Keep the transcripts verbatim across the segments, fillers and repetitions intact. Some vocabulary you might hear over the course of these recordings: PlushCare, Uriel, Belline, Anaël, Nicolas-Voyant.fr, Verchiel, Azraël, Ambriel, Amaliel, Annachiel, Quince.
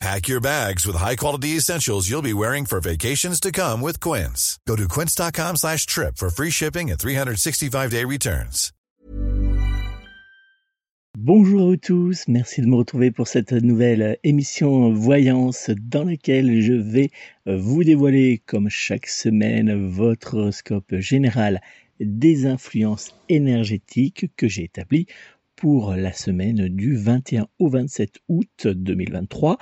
Pack your bags with high-quality essentials you'll be wearing for vacations to come with Quince. Go to quince.com slash trip for free shipping and three sixty-five day returns. Bonjour à tous, merci de me retrouver pour cette nouvelle émission Voyance dans laquelle je vais vous dévoiler, comme chaque semaine, votre horoscope général des influences énergétiques que j'ai établi pour la semaine du vingt et un au vingt-sept août deux mille vingt-trois.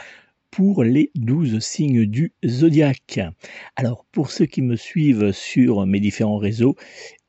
Pour les douze signes du zodiaque. Alors, pour ceux qui me suivent sur mes différents réseaux,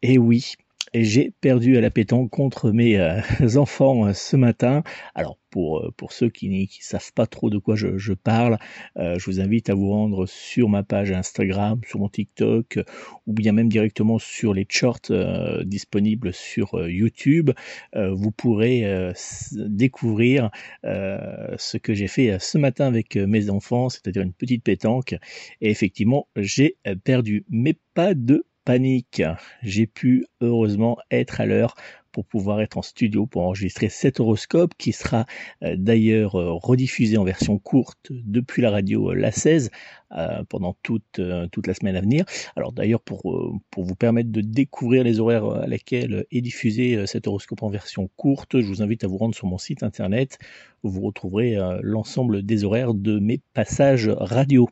eh oui, j'ai perdu à la pétanque contre mes euh, enfants ce matin. Alors, pour, pour ceux qui ne savent pas trop de quoi je, je parle, euh, je vous invite à vous rendre sur ma page Instagram, sur mon TikTok, ou bien même directement sur les shorts euh, disponibles sur euh, YouTube. Euh, vous pourrez euh, découvrir euh, ce que j'ai fait ce matin avec mes enfants, c'est-à-dire une petite pétanque. Et effectivement, j'ai perdu, mais pas de panique. J'ai pu heureusement être à l'heure pour pouvoir être en studio pour enregistrer cet horoscope qui sera d'ailleurs rediffusé en version courte depuis la radio la seize euh, pendant toute, euh, toute la semaine à venir. Alors d'ailleurs pour, euh, pour vous permettre de découvrir les horaires à laquelle est diffusé cet horoscope en version courte, je vous invite à vous rendre sur mon site internet où vous retrouverez euh, l'ensemble des horaires de mes passages radio.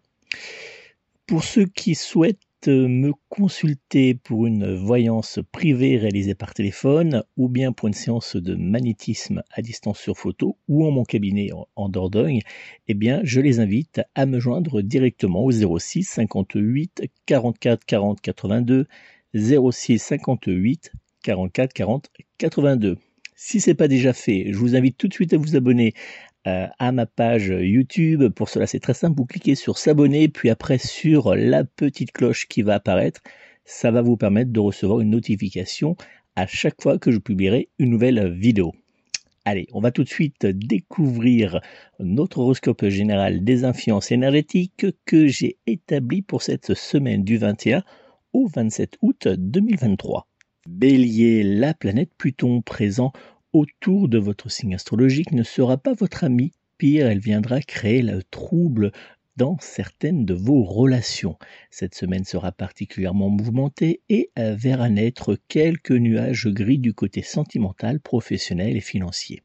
Pour ceux qui souhaitent me consulter pour une voyance privée réalisée par téléphone ou bien pour une séance de magnétisme à distance sur photo ou en mon cabinet en Dordogne, eh bien je les invite à me joindre directement au zéro six cinquante-huit quarante-quatre quarante quatre-vingt-deux, zéro six cinquante-huit quarante-quatre quarante quatre-vingt-deux. Si ce n'est pas déjà fait, je vous invite tout de suite à vous abonner à ma page YouTube. Pour cela, c'est très simple, vous cliquez sur s'abonner, puis après sur la petite cloche qui va apparaître. Ça va vous permettre de recevoir une notification à chaque fois que je publierai une nouvelle vidéo. Allez, on va tout de suite découvrir notre horoscope général des influences énergétiques que j'ai établi pour cette semaine du vingt et un au vingt-sept août deux mille vingt-trois. Bélier, la planète Pluton présent autour de votre signe astrologique ne sera pas votre amie, pire, elle viendra créer le trouble dans certaines de vos relations. Cette semaine sera particulièrement mouvementée et verra naître quelques nuages gris du côté sentimental, professionnel et financier.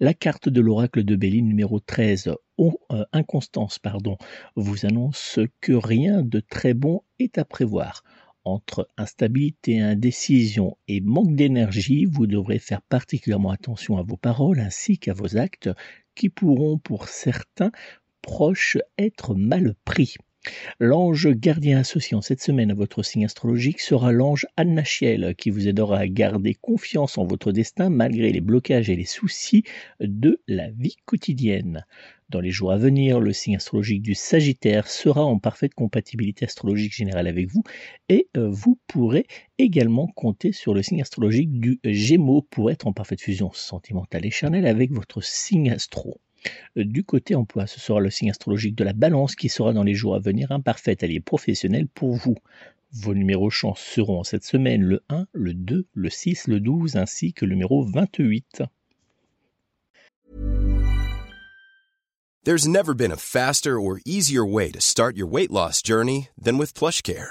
La carte de l'oracle de Bélier numéro treize, oh, euh, inconstance, pardon, vous annonce que rien de très bon est à prévoir. Entre instabilité, indécision et manque d'énergie, vous devrez faire particulièrement attention à vos paroles ainsi qu'à vos actes qui pourront pour certains proches être mal pris. L'ange gardien associant cette semaine à votre signe astrologique sera l'ange Annachiel qui vous aidera à garder confiance en votre destin malgré les blocages et les soucis de la vie quotidienne. Dans les jours à venir, le signe astrologique du Sagittaire sera en parfaite compatibilité astrologique générale avec vous et vous pourrez également compter sur le signe astrologique du Gémeaux pour être en parfaite fusion sentimentale et charnelle avec votre signe astro. Du côté emploi, ce sera le signe astrologique de la Balance qui sera dans les jours à venir un parfait allié professionnel pour vous. Vos numéros chance seront cette semaine le un, le deux, le six, le douze ainsi que le numéro vingt-huit. There's never been a faster or easier way to start your weight loss journey than with PlushCare.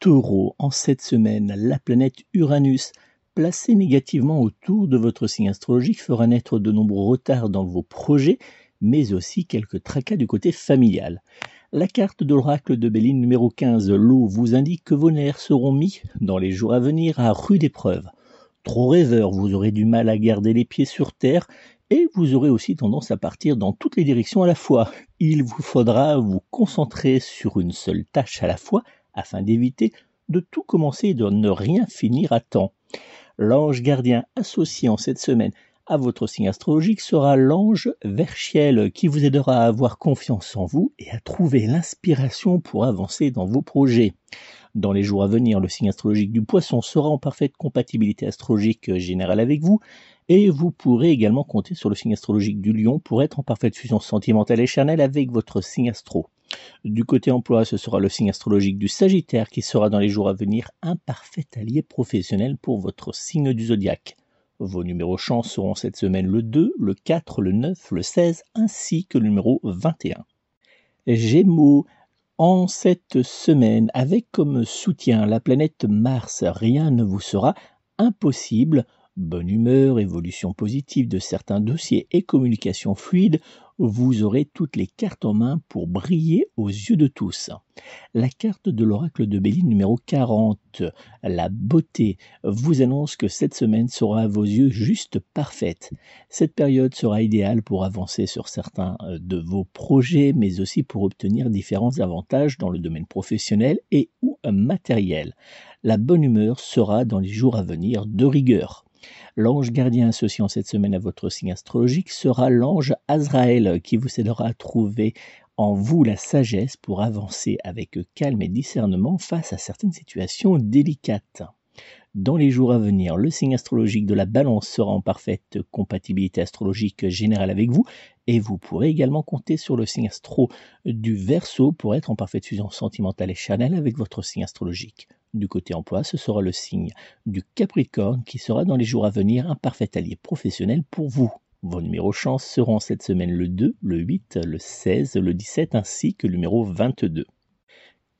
Taureau, en cette semaine, la planète Uranus, placée négativement autour de votre signe astrologique, fera naître de nombreux retards dans vos projets, mais aussi quelques tracas du côté familial. La carte de l'oracle de Béline numéro quinze, l'eau, vous indique que vos nerfs seront mis, dans les jours à venir, à rude épreuve. Trop rêveur, vous aurez du mal à garder les pieds sur terre, et vous aurez aussi tendance à partir dans toutes les directions à la fois. Il vous faudra vous concentrer sur une seule tâche à la fois, afin d'éviter de tout commencer et de ne rien finir à temps. L'ange gardien associé en cette semaine à votre signe astrologique sera l'ange Verchiel qui vous aidera à avoir confiance en vous et à trouver l'inspiration pour avancer dans vos projets. Dans les jours à venir, le signe astrologique du Poisson sera en parfaite compatibilité astrologique générale avec vous et vous pourrez également compter sur le signe astrologique du Lion pour être en parfaite fusion sentimentale et charnelle avec votre signe astro. Du côté emploi, ce sera le signe astrologique du Sagittaire qui sera dans les jours à venir un parfait allié professionnel pour votre signe du zodiaque. Vos numéros chance seront cette semaine le deux, le quatre, le neuf, le seize ainsi que le numéro vingt et un. Gémeaux, en cette semaine, avec comme soutien la planète Mars, rien ne vous sera impossible. Bonne humeur, évolution positive de certains dossiers et communication fluide, vous aurez toutes les cartes en main pour briller aux yeux de tous. La carte de l'oracle de Béline numéro quarante, la beauté, vous annonce que cette semaine sera à vos yeux juste parfaite. Cette période sera idéale pour avancer sur certains de vos projets, mais aussi pour obtenir différents avantages dans le domaine professionnel et ou matériel. La bonne humeur sera dans les jours à venir de rigueur. L'ange gardien associant cette semaine à votre signe astrologique sera l'ange Azraël qui vous aidera à trouver en vous la sagesse pour avancer avec calme et discernement face à certaines situations délicates. Dans les jours à venir, le signe astrologique de la Balance sera en parfaite compatibilité astrologique générale avec vous et vous pourrez également compter sur le signe astro du Verseau pour être en parfaite fusion sentimentale et charnelle avec votre signe astrologique. Du côté emploi, ce sera le signe du Capricorne qui sera dans les jours à venir un parfait allié professionnel pour vous. Vos numéros chance seront cette semaine le deux, le huit, le seize, le dix-sept ainsi que le numéro vingt-deux.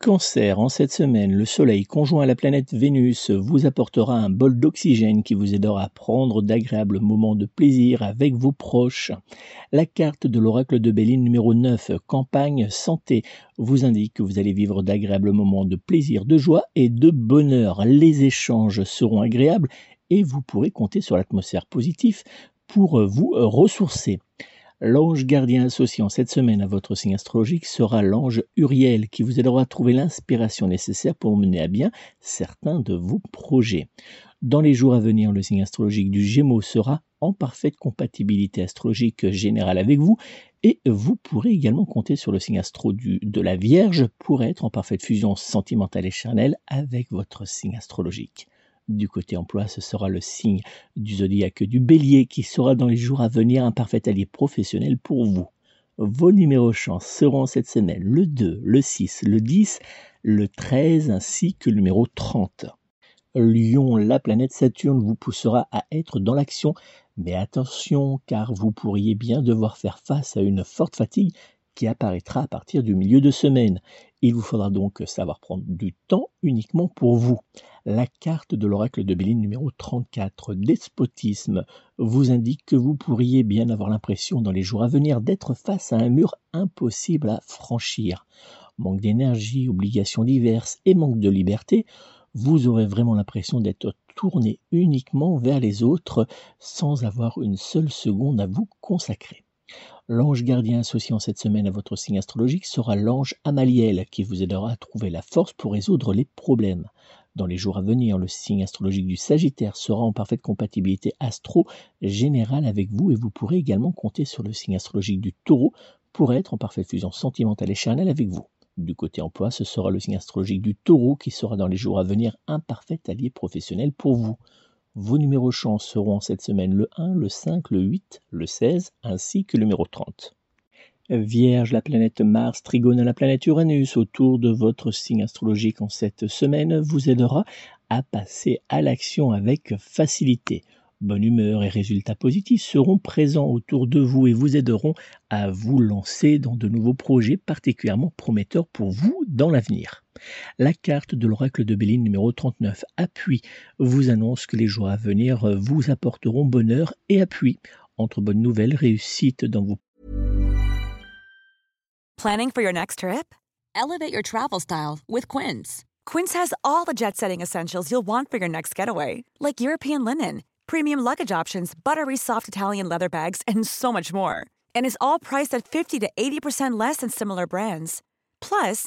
Cancer, en cette semaine, le Soleil conjoint à la planète Vénus vous apportera un bol d'oxygène qui vous aidera à prendre d'agréables moments de plaisir avec vos proches. La carte de l'oracle de Béline numéro neuf, campagne santé, vous indique que vous allez vivre d'agréables moments de plaisir, de joie et de bonheur. Les échanges seront agréables et vous pourrez compter sur l'atmosphère positive pour vous ressourcer. L'ange gardien associant cette semaine à votre signe astrologique sera l'ange Uriel qui vous aidera à trouver l'inspiration nécessaire pour mener à bien certains de vos projets. Dans les jours à venir, le signe astrologique du Gémeaux sera en parfaite compatibilité astrologique générale avec vous et vous pourrez également compter sur le signe astro du, de la Vierge pour être en parfaite fusion sentimentale et charnelle avec votre signe astrologique. Du côté emploi, ce sera le signe du zodiaque du Bélier qui sera dans les jours à venir un parfait allié professionnel pour vous. Vos numéros chance seront cette semaine le deux, le six, le dix, le treize ainsi que le numéro trente. Lion, la planète Saturne vous poussera à être dans l'action, mais attention car vous pourriez bien devoir faire face à une forte fatigue qui apparaîtra à partir du milieu de semaine. Il vous faudra donc savoir prendre du temps uniquement pour vous. La carte de l'oracle de Béline numéro trente-quatre, Despotisme, vous indique que vous pourriez bien avoir l'impression dans les jours à venir d'être face à un mur impossible à franchir. Manque d'énergie, obligations diverses et manque de liberté, vous aurez vraiment l'impression d'être tourné uniquement vers les autres sans avoir une seule seconde à vous consacrer. L'ange gardien associé en cette semaine à votre signe astrologique sera l'ange Amaliel qui vous aidera à trouver la force pour résoudre les problèmes. Dans les jours à venir, le signe astrologique du Sagittaire sera en parfaite compatibilité astro-générale avec vous et vous pourrez également compter sur le signe astrologique du Taureau pour être en parfaite fusion sentimentale et charnelle avec vous. Du côté emploi, ce sera le signe astrologique du Taureau qui sera dans les jours à venir un parfait allié professionnel pour vous. Vos numéros chance seront cette semaine le un, le cinq, le huit, le seize ainsi que le numéro trente. Vierge, la planète Mars, trigone à la planète Uranus autour de votre signe astrologique en cette semaine vous aidera à passer à l'action avec facilité. Bonne humeur et résultats positifs seront présents autour de vous et vous aideront à vous lancer dans de nouveaux projets particulièrement prometteurs pour vous dans l'avenir. La carte de l'oracle de Béline numéro trente-neuf, Appui, vous annonce que les jours à venir vous apporteront bonheur et appui. Entre bonnes nouvelles, réussite dans vos... Planning for your next trip? Elevate your travel style with Quince. Quince has all the jet-setting essentials you'll want for your next getaway, like European linen, premium luggage options, buttery soft Italian leather bags, and so much more. And is all priced at fifty to eighty percent less than similar brands. Plus,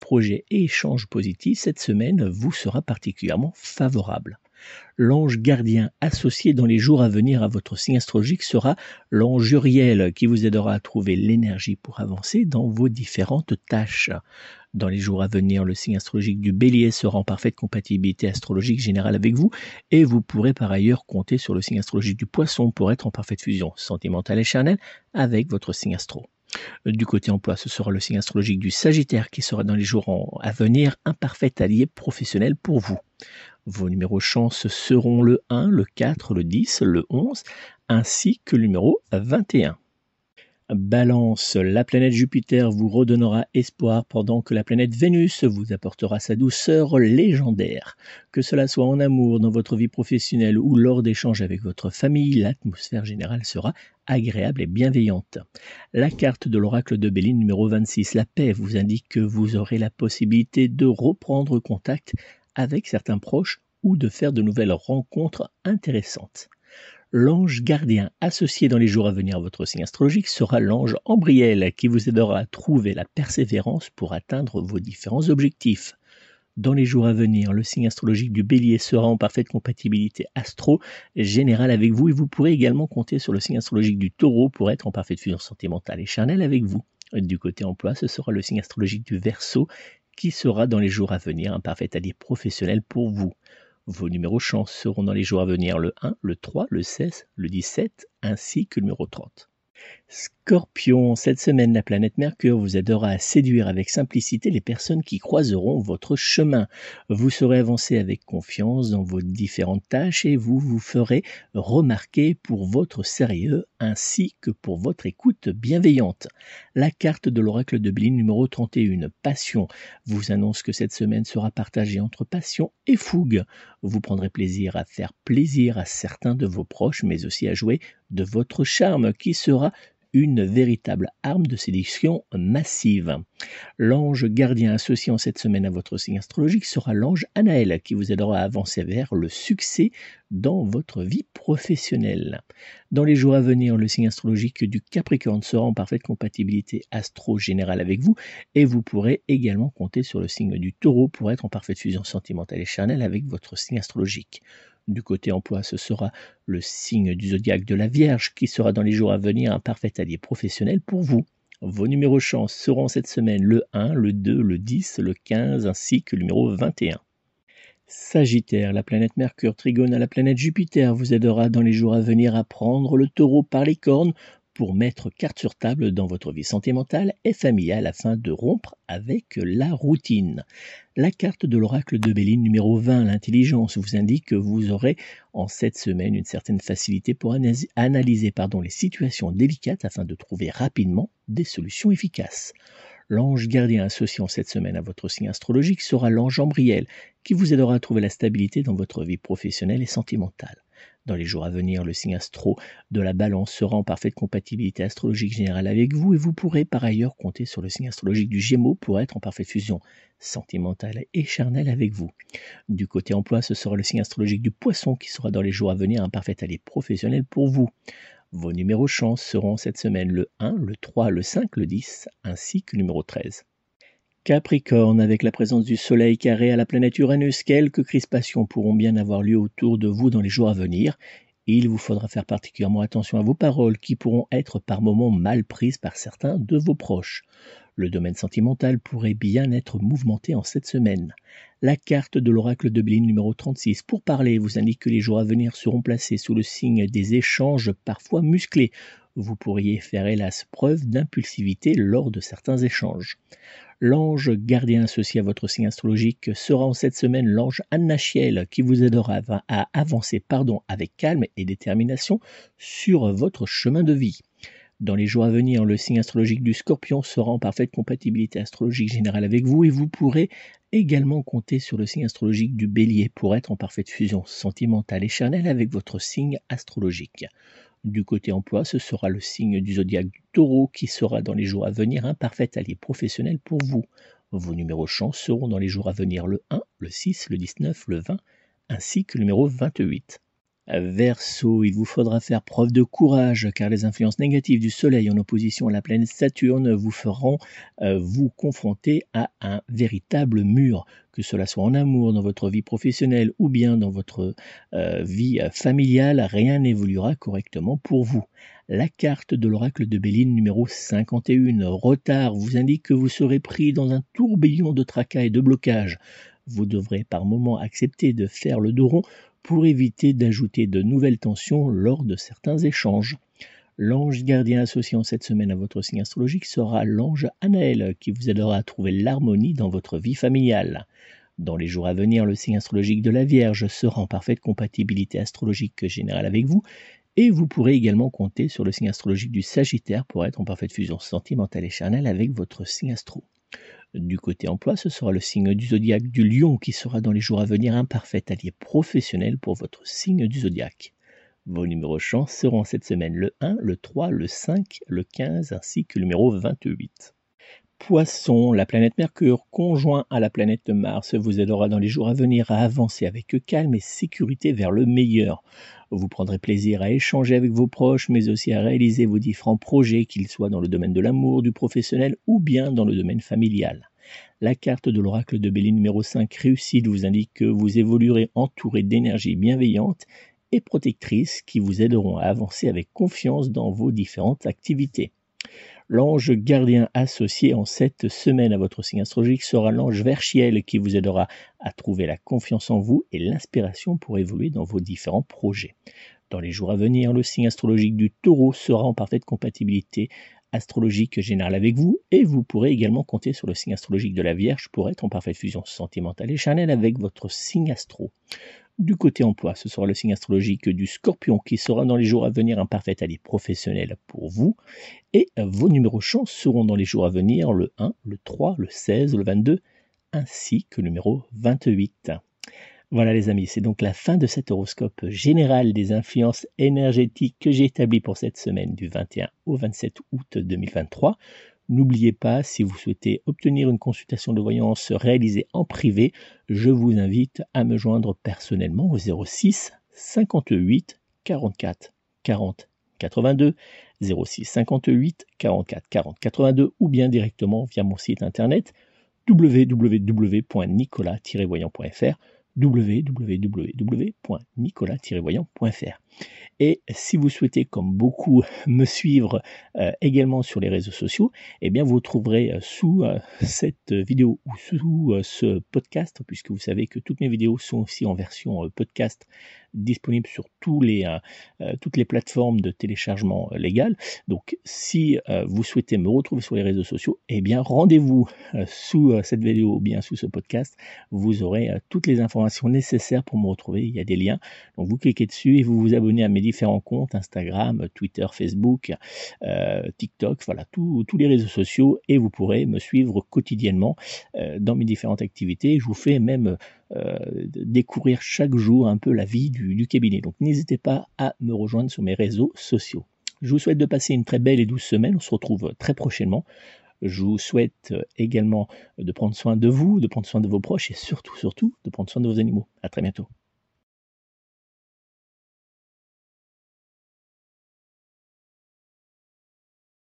Projet et échange positif, cette semaine vous sera particulièrement favorable. L'ange gardien associé dans les jours à venir à votre signe astrologique sera l'ange Uriel qui vous aidera à trouver l'énergie pour avancer dans vos différentes tâches. Dans les jours à venir, le signe astrologique du Bélier sera en parfaite compatibilité astrologique générale avec vous et vous pourrez par ailleurs compter sur le signe astrologique du Poisson pour être en parfaite fusion sentimentale et charnelle avec votre signe astro. Du côté emploi, ce sera le signe astrologique du Sagittaire qui sera dans les jours à venir un parfait allié professionnel pour vous. Vos numéros chance seront le un, le quatre, le dix, le onze ainsi que le numéro vingt et un. Balance, la planète Jupiter vous redonnera espoir pendant que la planète Vénus vous apportera sa douceur légendaire. Que cela soit en amour, dans votre vie professionnelle ou lors d'échanges avec votre famille, l'atmosphère générale sera agréable et bienveillante. La carte de l'oracle de Béline numéro vingt-six, la paix, vous indique que vous aurez la possibilité de reprendre contact avec certains proches ou de faire de nouvelles rencontres intéressantes. L'ange gardien associé dans les jours à venir à votre signe astrologique sera l'ange Ambriel qui vous aidera à trouver la persévérance pour atteindre vos différents objectifs. Dans les jours à venir, le signe astrologique du Bélier sera en parfaite compatibilité astro-générale avec vous et vous pourrez également compter sur le signe astrologique du Taureau pour être en parfaite fusion sentimentale et charnelle avec vous. Du côté emploi, ce sera le signe astrologique du Verseau qui sera dans les jours à venir un parfait allié professionnel pour vous. Vos numéros chance seront dans les jours à venir le un, le trois, le seize, le dix-sept ainsi que le numéro trente. Scorpion, cette semaine, la planète Mercure vous aidera à séduire avec simplicité les personnes qui croiseront votre chemin. Vous saurez avancer avec confiance dans vos différentes tâches et vous vous ferez remarquer pour votre sérieux ainsi que pour votre écoute bienveillante. La carte de l'oracle de Béline numéro trente et un, Passion, vous annonce que cette semaine sera partagée entre passion et fougue. Vous prendrez plaisir à faire plaisir à certains de vos proches mais aussi à jouer de votre charme qui sera une véritable arme de séduction massive. L'ange gardien associé en cette semaine à votre signe astrologique sera l'ange Anaël qui vous aidera à avancer vers le succès dans votre vie professionnelle. Dans les jours à venir, le signe astrologique du Capricorne sera en parfaite compatibilité astro-générale avec vous et vous pourrez également compter sur le signe du Taureau pour être en parfaite fusion sentimentale et charnelle avec votre signe astrologique. Du côté emploi, ce sera le signe du zodiaque de la Vierge qui sera dans les jours à venir un parfait allié professionnel pour vous. Vos numéros chance seront cette semaine le un, le deux, le dix, le quinze ainsi que le numéro vingt et un. Sagittaire, la planète Mercure trigone à la planète Jupiter vous aidera dans les jours à venir à prendre le taureau par les cornes pour mettre carte sur table dans votre vie sentimentale et familiale afin de rompre avec la routine. La carte de l'oracle de Béline numéro vingt, l'intelligence, vous indique que vous aurez en cette semaine une certaine facilité pour analyser pardon, les situations délicates afin de trouver rapidement des solutions efficaces. L'ange gardien associé en cette semaine à votre signe astrologique sera l'ange Ambriel qui vous aidera à trouver la stabilité dans votre vie professionnelle et sentimentale. Dans les jours à venir, le signe astro de la Balance sera en parfaite compatibilité astrologique générale avec vous et vous pourrez par ailleurs compter sur le signe astrologique du Gémeaux pour être en parfaite fusion sentimentale et charnelle avec vous. Du côté emploi, ce sera le signe astrologique du Poisson qui sera dans les jours à venir un parfait allié professionnel pour vous. Vos numéros chance seront cette semaine le un, le trois, le cinq, le dix ainsi que le numéro treize. Capricorne, avec la présence du soleil carré à la planète Uranus, quelques crispations pourront bien avoir lieu autour de vous dans les jours à venir. Il vous faudra faire particulièrement attention à vos paroles qui pourront être par moments mal prises par certains de vos proches. Le domaine sentimental pourrait bien être mouvementé en cette semaine. La carte de l'oracle de Béline numéro trente-six pour parler vous indique que les jours à venir seront placés sous le signe des échanges parfois musclés. Vous pourriez faire hélas preuve d'impulsivité lors de certains échanges. L'ange gardien associé à votre signe astrologique sera en cette semaine l'ange Annachiel qui vous aidera à avancer pardon, avec calme et détermination sur votre chemin de vie. Dans les jours à venir, le signe astrologique du Scorpion sera en parfaite compatibilité astrologique générale avec vous et vous pourrez également compter sur le signe astrologique du Bélier pour être en parfaite fusion sentimentale et charnelle avec votre signe astrologique. Du côté emploi, ce sera le signe du zodiaque du Taureau qui sera dans les jours à venir un parfait allié professionnel pour vous. Vos numéros chance seront dans les jours à venir le un, le six, le dix-neuf, le vingt ainsi que le numéro vingt-huit. Verseau, il vous faudra faire preuve de courage car les influences négatives du Soleil en opposition à la planète Saturne vous feront euh, vous confronter à un véritable mur, que cela soit en amour, dans votre vie professionnelle ou bien dans votre euh, vie familiale, rien n'évoluera correctement pour vous. La carte de l'oracle de Béline numéro cinquante et un, retard, vous indique que vous serez pris dans un tourbillon de tracas et de blocages. Vous devrez par moments accepter de faire le dos rond pour éviter d'ajouter de nouvelles tensions lors de certains échanges. L'ange gardien associé en cette semaine à votre signe astrologique sera l'ange Anaël qui vous aidera à trouver l'harmonie dans votre vie familiale. Dans les jours à venir, le signe astrologique de la Vierge sera en parfaite compatibilité astrologique générale avec vous et vous pourrez également compter sur le signe astrologique du Sagittaire pour être en parfaite fusion sentimentale et charnelle avec votre signe astro. Du côté emploi, ce sera le signe du zodiaque du Lion qui sera dans les jours à venir un parfait allié professionnel pour votre signe du zodiaque. Vos numéros chance seront cette semaine le un, le trois, le cinq, le quinze ainsi que le numéro vingt-huit. Poissons, la planète Mercure, conjoint à la planète Mars, vous aidera dans les jours à venir à avancer avec calme et sécurité vers le meilleur. Vous prendrez plaisir à échanger avec vos proches, mais aussi à réaliser vos différents projets, qu'ils soient dans le domaine de l'amour, du professionnel ou bien dans le domaine familial. La carte de l'oracle de Bélier numéro cinq réussite vous indique que vous évoluerez entouré d'énergie bienveillante et protectrice qui vous aideront à avancer avec confiance dans vos différentes activités. L'ange gardien associé en cette semaine à votre signe astrologique sera l'ange Verchiel qui vous aidera à trouver la confiance en vous et l'inspiration pour évoluer dans vos différents projets. Dans les jours à venir, le signe astrologique du Taureau sera en parfaite compatibilité astrologique générale avec vous et vous pourrez également compter sur le signe astrologique de la Vierge pour être en parfaite fusion sentimentale et charnelle avec votre signe astro. Du côté emploi, ce sera le signe astrologique du Scorpion qui sera dans les jours à venir un parfait allié professionnel pour vous. Et vos numéros chance seront dans les jours à venir le un, le trois, le seize, le vingt-deux ainsi que le numéro vingt-huit. Voilà les amis, c'est donc la fin de cet horoscope général des influences énergétiques que j'ai établi pour cette semaine du vingt et un au vingt-sept août deux mille vingt-trois. N'oubliez pas, si vous souhaitez obtenir une consultation de voyance réalisée en privé, je vous invite à me joindre personnellement au zéro six cinquante-huit quarante-quatre quarante quatre-vingt-deux, zéro six cinquante-huit quarante-quatre quarante quatre-vingt-deux ou bien directement via mon site internet w w w point nicolas tiret voyant point f r. w w w point nicolas tiret voyant point f r. Et si vous souhaitez, comme beaucoup, me suivre euh, également sur les réseaux sociaux, eh bien vous trouverez sous euh, cette vidéo ou sous euh, ce podcast, puisque vous savez que toutes mes vidéos sont aussi en version euh, podcast disponible sur tous les, euh, toutes les plateformes de téléchargement euh, légal. Donc si euh, vous souhaitez me retrouver sur les réseaux sociaux, eh bien rendez-vous euh, sous euh, cette vidéo ou bien sous ce podcast. Vous aurez euh, toutes les informations nécessaires pour me retrouver. Il y a des liens. Donc vous cliquez dessus et vous vous abonnez à mes différents comptes, Instagram, Twitter, Facebook, euh, TikTok, voilà, tous les réseaux sociaux et vous pourrez me suivre quotidiennement euh, dans mes différentes activités. Je vous fais même euh, découvrir chaque jour un peu la vie du Du cabinet. Donc n'hésitez pas à me rejoindre sur mes réseaux sociaux. Je vous souhaite de passer une très belle et douce semaine. On se retrouve très prochainement. Je vous souhaite également de prendre soin de vous, de prendre soin de vos proches et surtout, surtout, de prendre soin de vos animaux. À très bientôt.